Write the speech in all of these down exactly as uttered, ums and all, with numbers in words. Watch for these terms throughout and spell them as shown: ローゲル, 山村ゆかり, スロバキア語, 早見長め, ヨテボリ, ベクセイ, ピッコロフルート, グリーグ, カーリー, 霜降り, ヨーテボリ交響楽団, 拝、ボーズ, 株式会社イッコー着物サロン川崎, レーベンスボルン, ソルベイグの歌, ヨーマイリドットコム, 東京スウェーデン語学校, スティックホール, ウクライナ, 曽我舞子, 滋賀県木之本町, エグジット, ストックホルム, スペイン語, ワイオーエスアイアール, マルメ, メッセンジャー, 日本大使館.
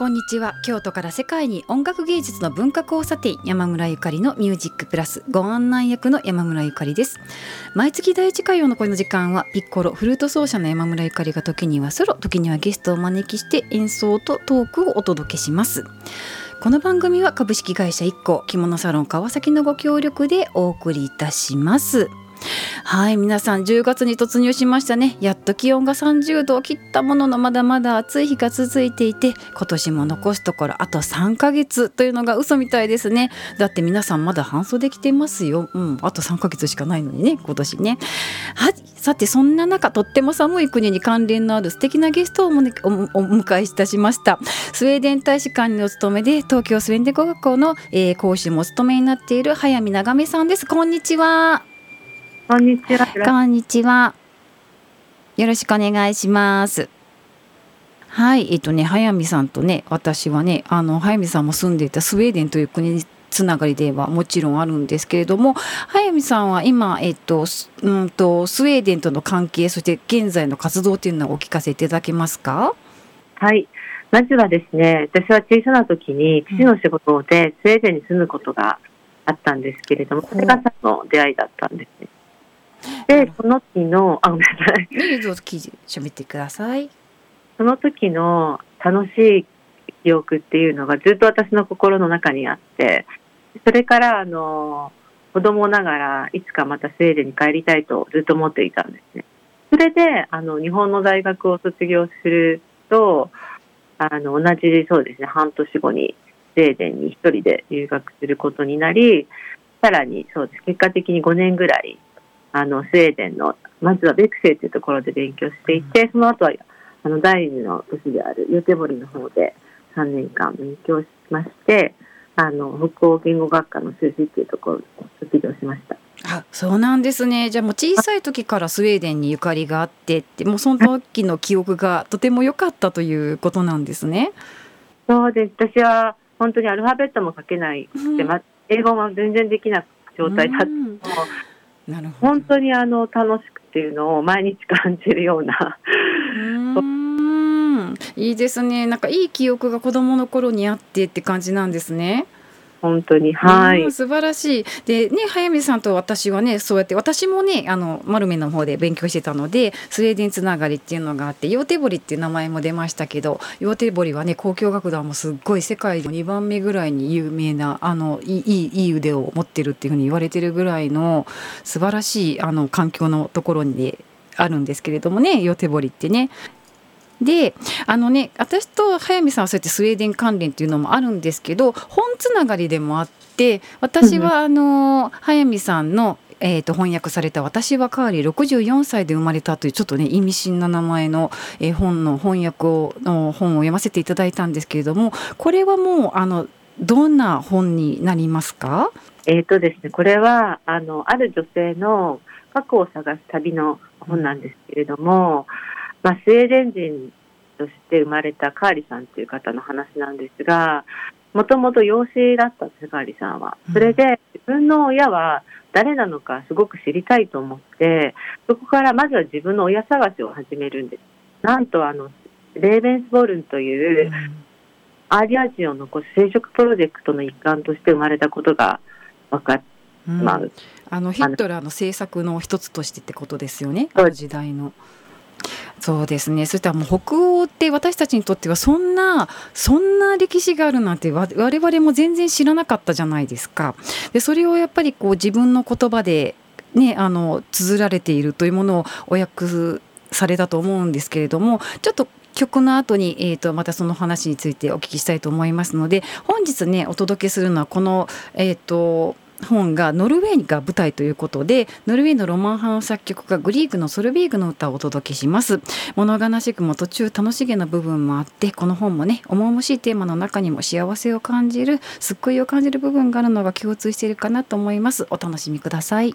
こんにちは。京都から世界に音楽芸術の文化交差点、山村ゆかりのミュージックプラス、ご案内役の山村ゆかりです。毎月だいいち火曜のこの時間はピッコロフルート奏者の山村ゆかりが時にはソロ、時にはゲストをお招きして演奏とトークをお届けします。この番組は株式会社イッコ着物サロン川崎のご協力でお送りいたします。はい、皆さんじゅうがつに突入しましたね。やっと気温がさんじゅうどを切ったものの、まだまだ暑い日が続いていて、今年も残すところあとさんかげつというのが嘘みたいですね。だって皆さんまだ半袖着てますよ。うん、あとさんかげつしかないのにね、今年ね。はい、さてそんな中、とっても寒い国に関連のある素敵なゲストをお迎えいたしました。スウェーデン大使館にお勤めで、東京スウェーデン語学校の、えー、講師もお勤めになっている早見長めさんです。こんにちは。こんにちは。こんにちは。よろしくお願いします。はい、えっとね、早見さんとね、私はね、あの早見さんも住んでいたスウェーデンという国つながりではもちろんあるんですけれども、早見さんは今、えっと、うんと、スウェーデンとの関係、そして現在の活動というのをお聞かせいただけますか？はい、まずはですね、私は小さな時に父の仕事でスウェーデンに住むことがあったんですけれども、それがさんの出会いだったんですね。で、その時のあごめんなさい。喋ってください。その時の楽しい記憶っていうのがずっと私の心の中にあって、それからあの子供ながらいつかまたスウェーデンに帰りたいとずっと思っていたんですね。それであの日本の大学を卒業すると、あの同じそうですね、半年後にスウェーデンに一人で留学することになり、さらにそうです結果的にごねんぐらい。あのスウェーデンのまずはベクセイというところで勉強していて、その後はあの第二の都市であるヨテボリの方でさんねんかん勉強しまして、あの北欧言語学科の修士というところを卒業しました。あ、そうなんですね。じゃあもう小さい時からスウェーデンにゆかりがあってって、もうその時の記憶がとても良かったということなんですね。そうです。私は本当にアルファベットも書けないで、うん、英語も全然できない状態だった、うんなるほど。本当にあの楽しくっていうのを毎日感じるようなうーんいいですね。なんかいい記憶が子どもの頃にあってって感じなんですね。本当に、はい、素晴らしい。でね、早見さんと私はね、そうやって私もね、あのマルメの方で勉強してたので、スウェーデンつながりっていうのがあって、ヨーテボリっていう名前も出ましたけど、ヨーテボリはね、交響楽団もすっごい世界のにばんめぐらいに有名な、あのいいいい腕を持ってるっていうふうに言われてるぐらいの素晴らしいあの環境のところにあるんですけれどもね、ヨーテボリってね。で、あのね、私と早見さんはそうやってスウェーデン関連っていうのもあるんですけど、本つながりでもあって、私はあの早見さんの、えー、と翻訳された「私はカーリーろくじゅうよんさいで生まれた」というちょっとね意味深な名前の、えー、本の翻訳をの本を読ませていただいたんですけれども、これはもうあのどんな本になりますか？えーとですね、これはあのある女性の過去を探す旅の本なんですけれども、まあ、スウェーデン人として生まれたカーリさんという方の話なんですが、もともと養子だったんです、カーリさんは。それで自分の親は誰なのかすごく知りたいと思って、そこからまずは自分の親探しを始めるんです。なんとあのレーベンスボルンというアーリア人を残す生殖プロジェクトの一環として生まれたことが分かって、まあうん、あのヒットラーの政策の一つとしてってことですよね、あの時代の。そうですね。そしたらもう北欧って私たちにとってはそんなそんな歴史があるなんて我々も全然知らなかったじゃないですか。でそれをやっぱりこう自分の言葉でね、あの綴られているというものをお訳されたと思うんですけれども、ちょっと曲の後に、えー、とまたその話についてお聞きしたいと思いますので、本日ねお届けするのはこのえっ、ー、と本がノルウェーが舞台ということで、ノルウェーのロマン派の作曲家グリーグのソルビーグの歌をお届けします。物悲しくも途中楽しげな部分もあって、この本もね重々しいテーマの中にも幸せを感じる、救いを感じる部分があるのが共通しているかなと思います。お楽しみください。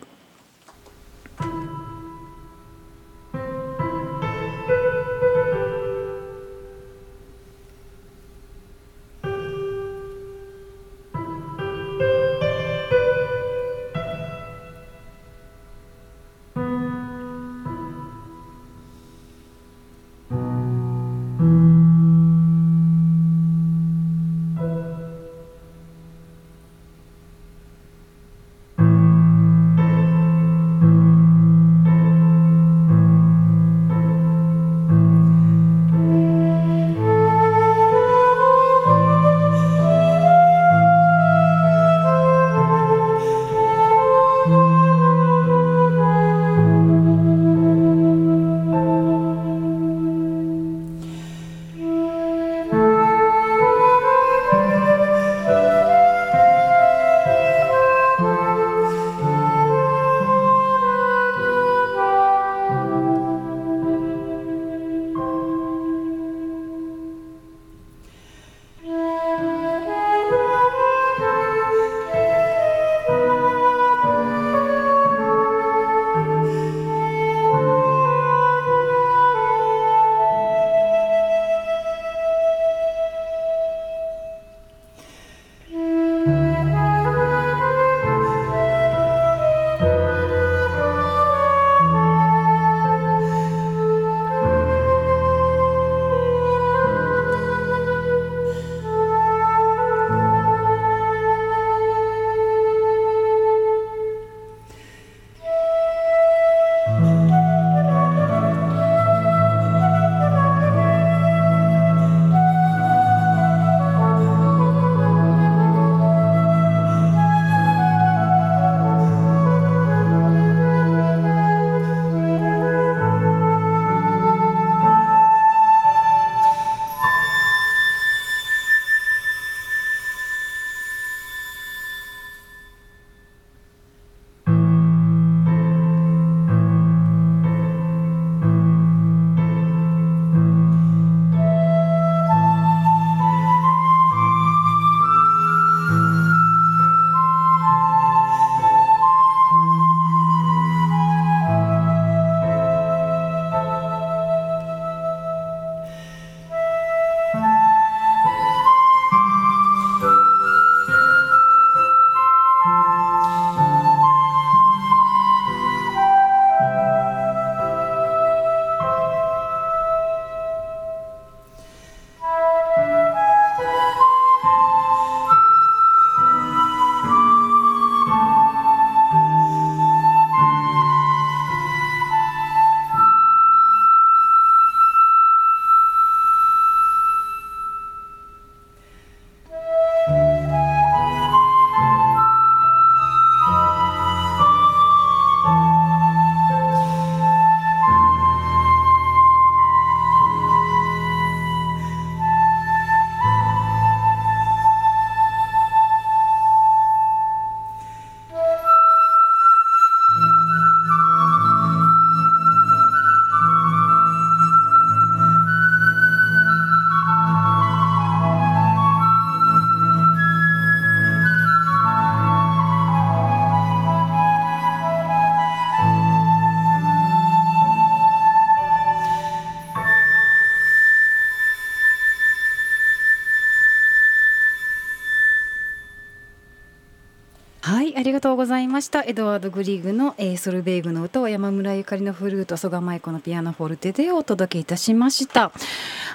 とうございました。エドワード・グリーグの、えー、ソルベイグの歌を山村ゆかりのフルート、曽我舞子のピアノフォルテでお届けいたしました。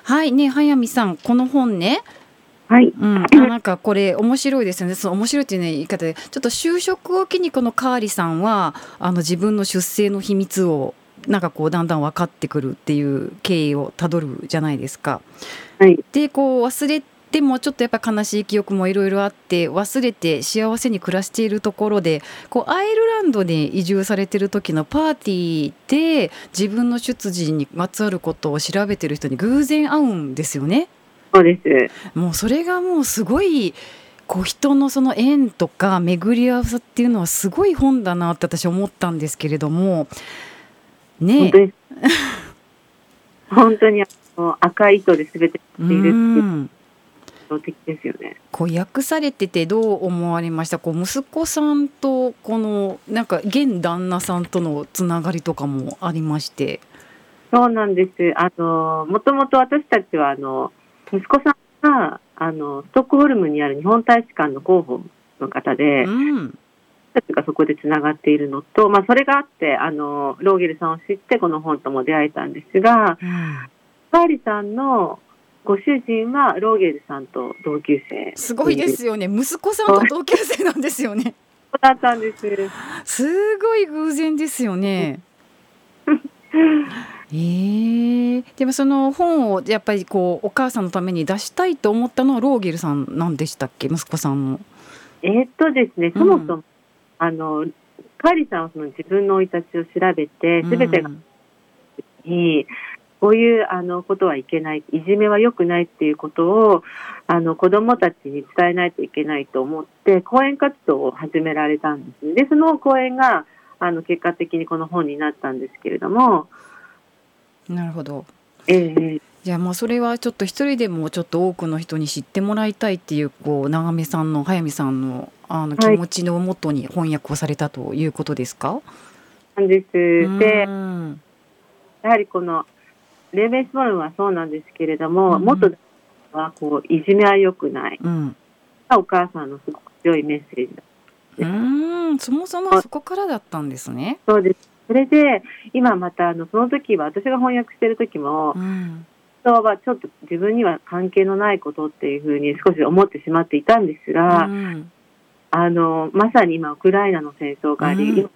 はいね、早見さんこの本ね、はい、うん、なんかこれ面白いですよね。その面白いっていう言い方でちょっと就職を機にこのカーリさんはあの自分の出生の秘密をなんかこうだんだん分かってくるっていう経緯をたどるじゃないですか、はい、でこう忘れてでもちょっとやっぱ悲しい記憶もいろいろあって忘れて幸せに暮らしているところでこうアイルランドに移住されてる時のパーティーで自分の出自にまつわることを調べてる人に偶然会うんですよね。そうです。もうそれがもうすごいこう人のその縁とか巡り合わせっていうのはすごい本だなって私思ったんですけれどもね。本当本当に赤い糸で全てしているっていう的ですよね。こう訳されててどう思われました？こう息子さんとこのなんか現旦那さんとのつながりとかもありまして。そうなんです。あのもともと私たちはあの息子さんがあのストックホルムにある日本大使館の広報の方で、うん、私たちがそこでつながっているのと、まあ、それがあってあのローゲルさんを知ってこの本とも出会えたんですが、カーリさんのご主人はローゲルさんと同級生。すごいですよね。息子さんと同級生なんですよね。そうだったんです。すごい偶然ですよね。えー、でもその本をやっぱりこうお母さんのために出したいと思ったのはローゲルさんなんでしたっけ、息子さんの。えー、っとですね、そもそも、うん、あのカーリーさんはその自分の生い立ちを調べて全てが、うんこういうあのことはいけない、いじめは良くないっていうことをあの子どもたちに伝えないといけないと思って講演活動を始められたんです。で、その講演があの結果的にこの本になったんですけれども。なるほど。えー、じゃあもうそれはちょっと一人でもちょっと多くの人に知ってもらいたいっていう、こう長目さんの早見さんのあの気持ちのもとに翻訳をされたということですか？なんです。で、やはりこのレーベンスボルムはそうなんですけれども、うん、元はこういじめは良くない、うん、お母さんのすごく強いメッセージだったんです。そもそもそこからだったんですね。そうです。それで今またあのその時は私が翻訳してる時も、うん、人はちょっと自分には関係のないことっていうふうに少し思ってしまっていたんですが、うん、あのまさに今ウクライナの戦争があり、うん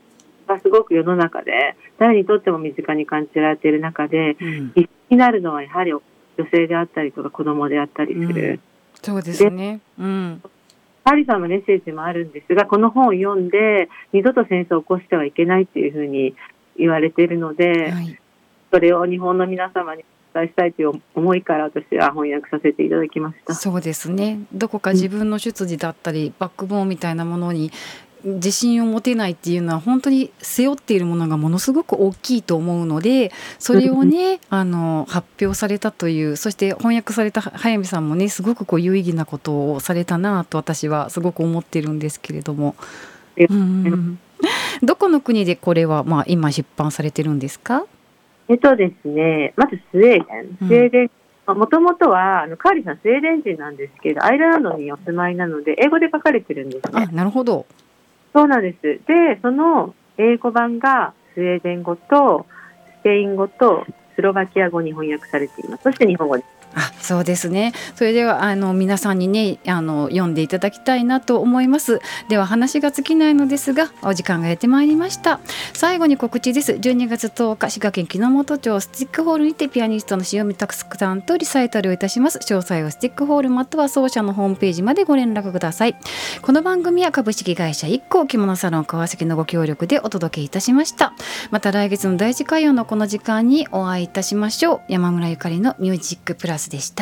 がすごく世の中で誰にとっても身近に感じられている中で、うん、必須になるのはやはり女性であったりとか子供であったりする、うん、そうですね、うん、カーリーさんのメッセージもあるんですが、この本を読んで二度と戦争を起こしてはいけないというふうに言われているので、はい、それを日本の皆様にお伝えしたいという思いから私は翻訳させていただきました。そうですね。どこか自分の出自だったり、うん、バックボーンみたいなものに自信を持てないっていうのは本当に背負っているものがものすごく大きいと思うので、それをねあの発表されたという、そして翻訳された早見さんもねすごくこう有意義なことをされたなと私はすごく思っているんですけれども、うんどこの国でこれは、まあ、今出版されてるんですか？えっとですね、まずスウェーデン、スウェーデン、うんもともとはあのカーリーさんスウェーデン人なんですけどアイルランドにお住まいなので英語で書かれてるんですね。あ、なるほど。そうなんです。で、その英語版がスウェーデン語とスペイン語とスロバキア語に翻訳されています。そして日本語です。あ、そうですね。それではあの皆さんにねあの読んでいただきたいなと思います。では話が尽きないのですがお時間がやってまいりました。最後に告知です。じゅうにがつとおか滋賀県木之本町スティックホールにてピアニストの塩見拓さんとリサイタルをいたします。詳細はスティックホールまたは奏者のホームページまでご連絡ください。この番組は株式会社イッコー着物サロン川崎のご協力でお届けいたしました。また来月のだいいちかいようのこの時間にお会いいたしましょう。山村ゆかりのミュージックプラスでした。